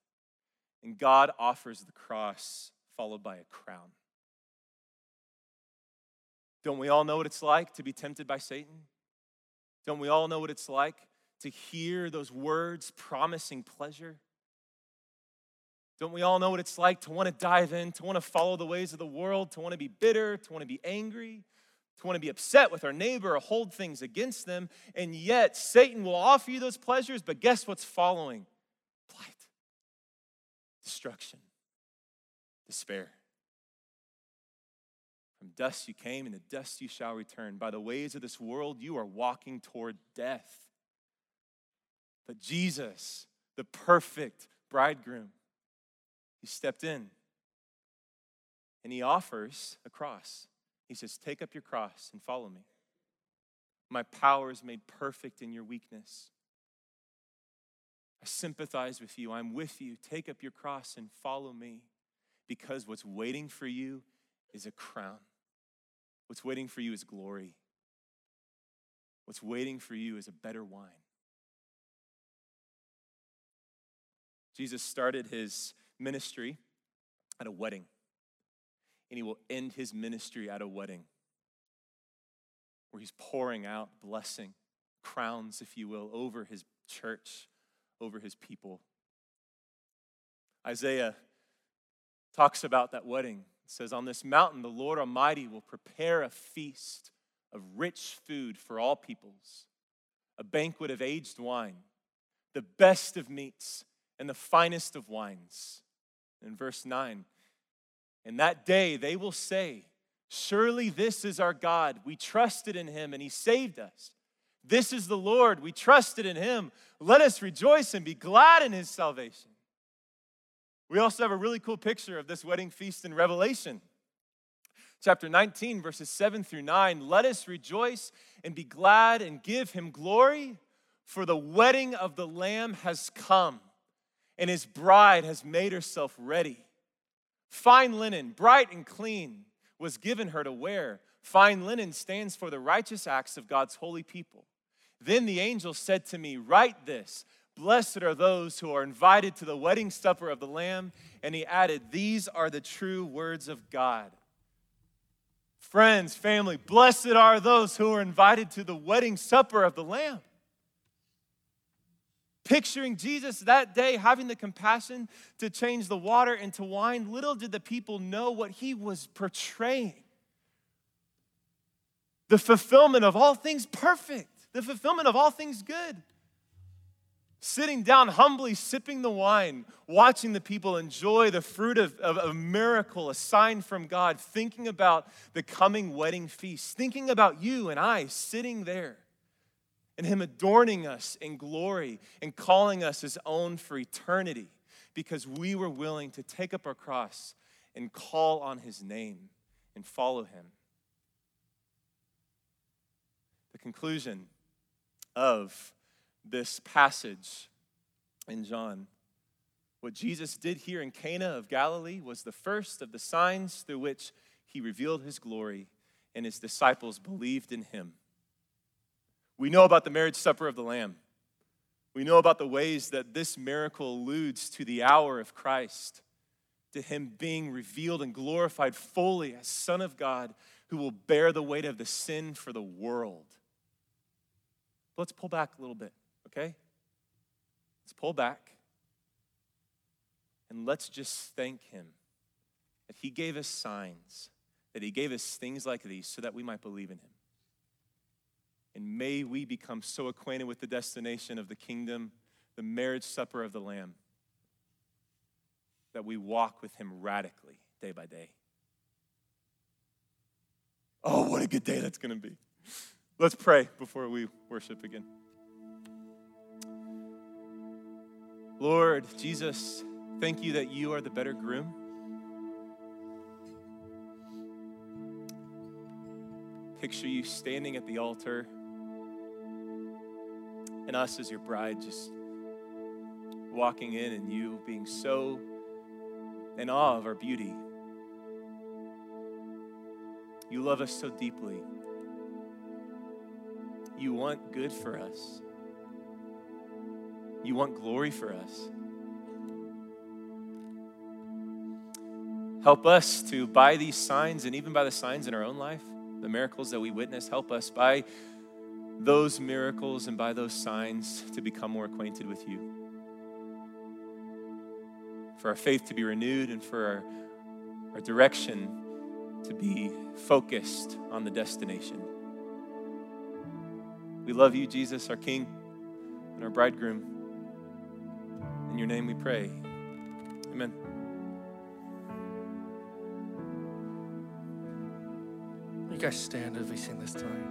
and God offers the cross followed by a crown." Don't we all know what it's like to be tempted by Satan? Don't we all know what it's like to hear those words promising pleasure? Don't we all know what it's like to want to dive in, to want to follow the ways of the world, to want to be bitter, to want to be angry, to want to be upset with our neighbor or hold things against them? And yet Satan will offer you those pleasures, but guess what's following? Plight. Destruction, despair. From dust you came, and to dust you shall return. By the ways of this world, you are walking toward death. But Jesus, the perfect bridegroom, he stepped in and he offers a cross. He says, "Take up your cross and follow me. My power is made perfect in your weakness." I sympathize with you. I'm with you. Take up your cross and follow me, because what's waiting for you is a crown. What's waiting for you is glory. What's waiting for you is a better wine. Jesus started his ministry at a wedding, and he will end his ministry at a wedding where he's pouring out blessing, crowns, if you will, over his church, over his people. Isaiah talks about that wedding. It says, on this mountain, the Lord Almighty will prepare a feast of rich food for all peoples, a banquet of aged wine, the best of meats, and the finest of wines. In verse 9, in that day they will say, surely this is our God. We trusted in him and he saved us. This is the Lord. We trusted in him. Let us rejoice and be glad in his salvation. We also have a really cool picture of this wedding feast in Revelation. Chapter 19, verses 7 through 9. Let us rejoice and be glad and give him glory, for the wedding of the Lamb has come, and his bride has made herself ready. Fine linen, bright and clean, was given her to wear. Fine linen stands for the righteous acts of God's holy people. Then the angel said to me, write this, blessed are those who are invited to the wedding supper of the Lamb. And he added, these are the true words of God. Friends, family, blessed are those who are invited to the wedding supper of the Lamb. Picturing Jesus that day having the compassion to change the water into wine, little did the people know what he was portraying. The fulfillment of all things perfect, the fulfillment of all things good. Sitting down humbly, sipping the wine, watching the people enjoy the fruit of a miracle, a sign from God, thinking about the coming wedding feast, thinking about you and I sitting there, and him adorning us in glory and calling us his own for eternity, because we were willing to take up our cross and call on his name and follow him. The conclusion of this passage in John, what Jesus did here in Cana of Galilee was the first of the signs through which he revealed his glory, and his disciples believed in him. We know about the marriage supper of the Lamb. We know about the ways that this miracle alludes to the hour of Christ, to him being revealed and glorified fully as Son of God, who will bear the weight of the sin for the world. Let's pull back a little bit, okay? Let's pull back and let's just thank him that he gave us signs, that he gave us things like these so that we might believe in him. And may we become so acquainted with the destination of the kingdom, the marriage supper of the Lamb, that we walk with him radically day by day. Oh, what a good day that's gonna be. Let's pray before we worship again. Lord Jesus, thank you that you are the better groom. Picture you standing at the altar, and us as your bride just walking in, and you being so in awe of our beauty. You love us so deeply. You want good for us. You want glory for us. Help us to, by these signs, and even by the signs in our own life, the miracles that we witness, help us by those miracles and by those signs to become more acquainted with you. For our faith to be renewed, and for our direction to be focused on the destination. We love you, Jesus, our King and our bridegroom. In your name we pray. Amen. You guys stand as we sing this time.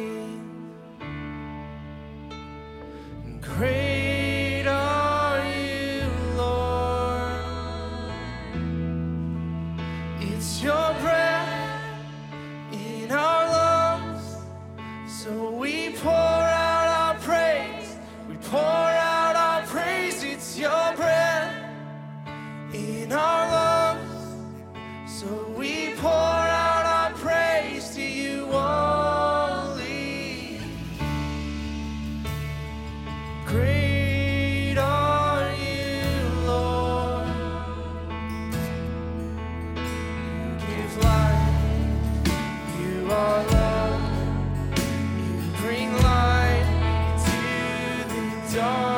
Great are you, Lord. It's your breath in our lungs, so we pour out our praise. We pour out our praise. It's your breath in our lungs, so we pour out our praise to you only. Great are you, Lord. You give life, you are love, you bring light to the dark.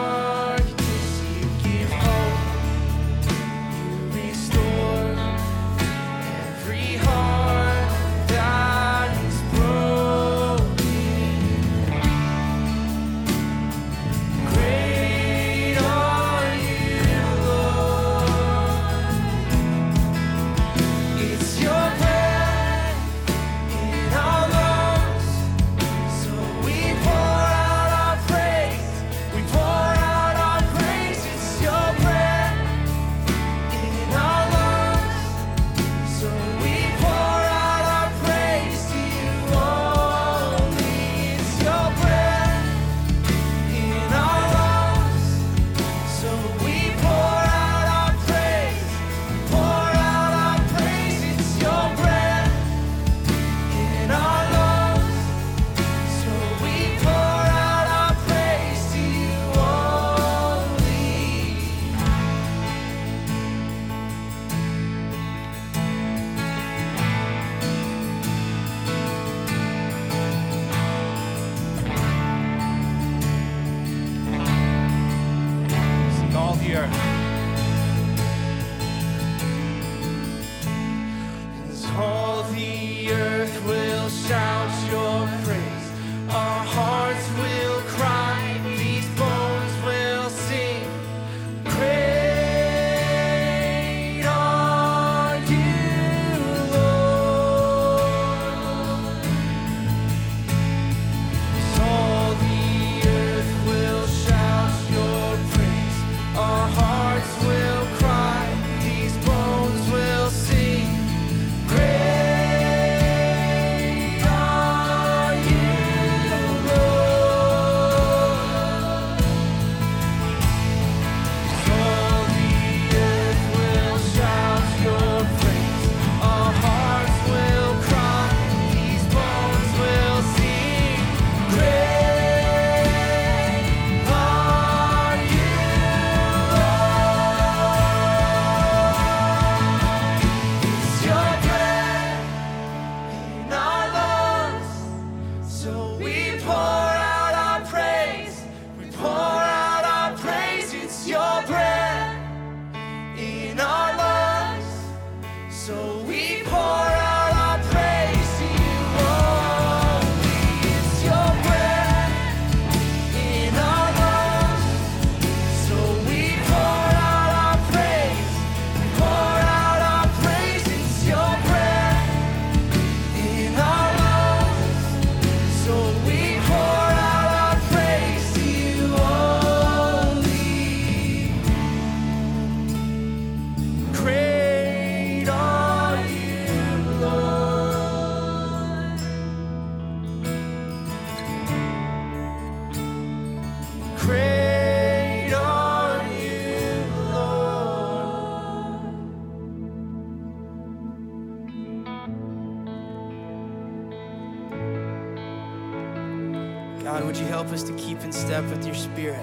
Help us to keep in step with your Spirit.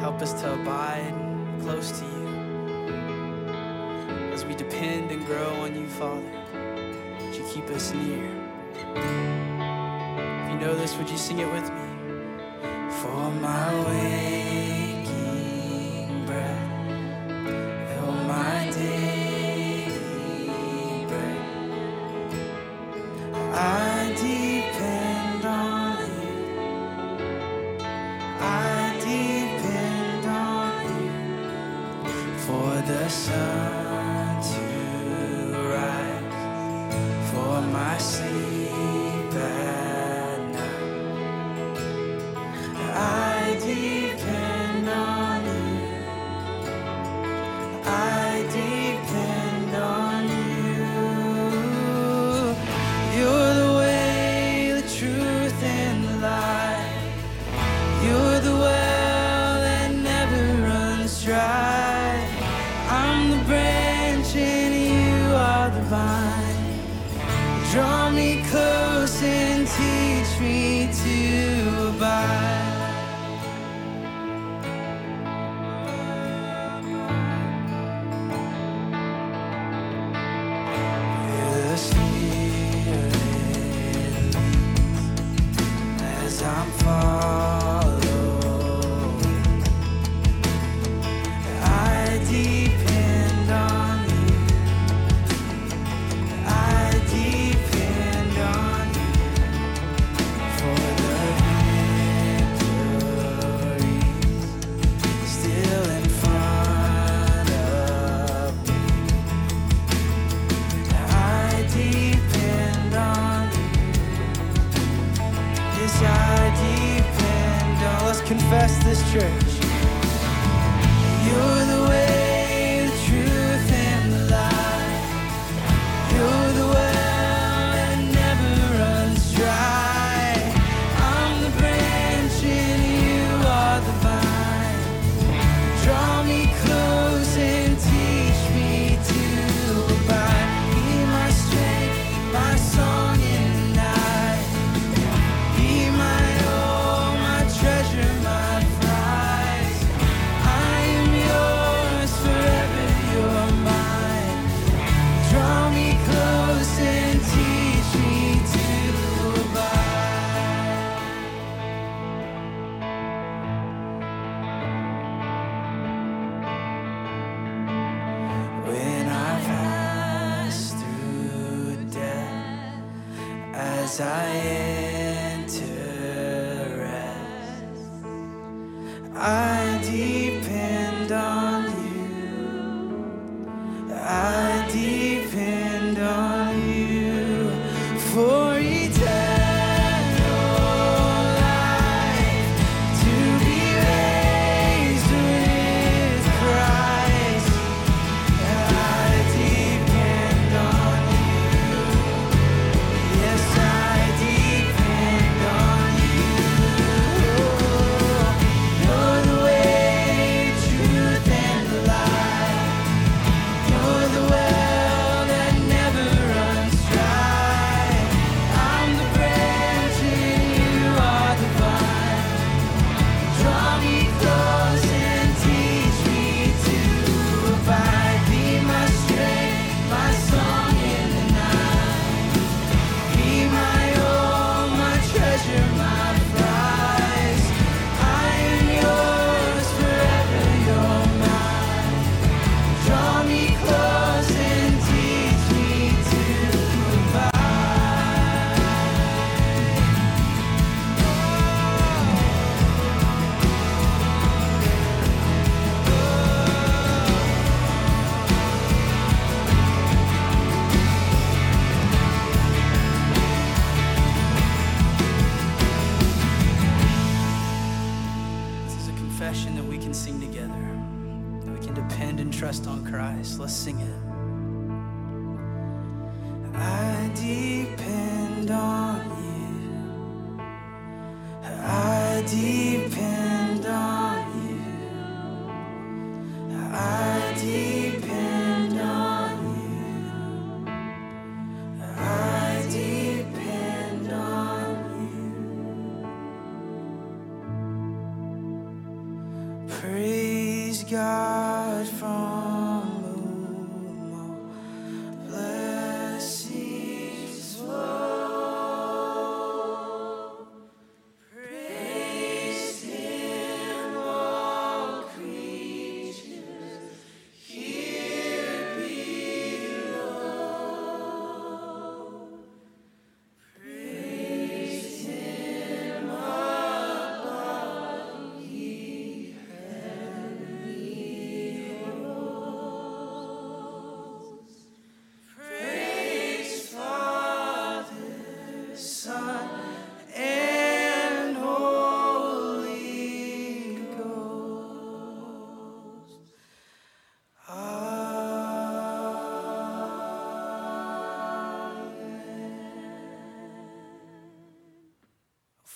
Help us to abide close to you as we depend and grow on you, Father. Would you keep us near? If you know this, would you sing it with me? For my waking breath, though my daily bread, I depend on you. sun to rise for my sleep at night. I depend on you. I depend on you. You're the way, the truth, and the light. You're the well that never runs dry. Draw me close and teach me to abide. Feel the Spirit as I'm far. Confess this church. You're the way, the truth, and the light. You're the well that never runs dry. I'm the branch and you are the vine. Draw me close and teach me to abide. Be my strength, my song in the night. Be my all, my treasure. As I enter rest, I depend on you. I depend on you for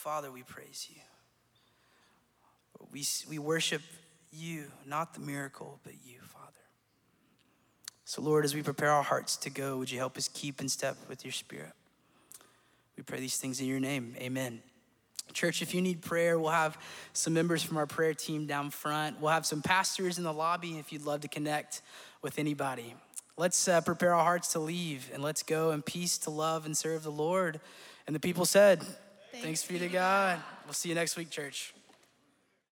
Father, we praise you. We worship you, not the miracle, but you, Father. So, Lord, as we prepare our hearts to go, would you help us keep in step with your Spirit? We pray these things in your name. Amen. Church, if you need prayer, we'll have some members from our prayer team down front. We'll have some pastors in the lobby if you'd love to connect with anybody. Let's prepare our hearts to leave, and let's go in peace to love and serve the Lord. And the people said, thanks be to God. We'll see you next week, church.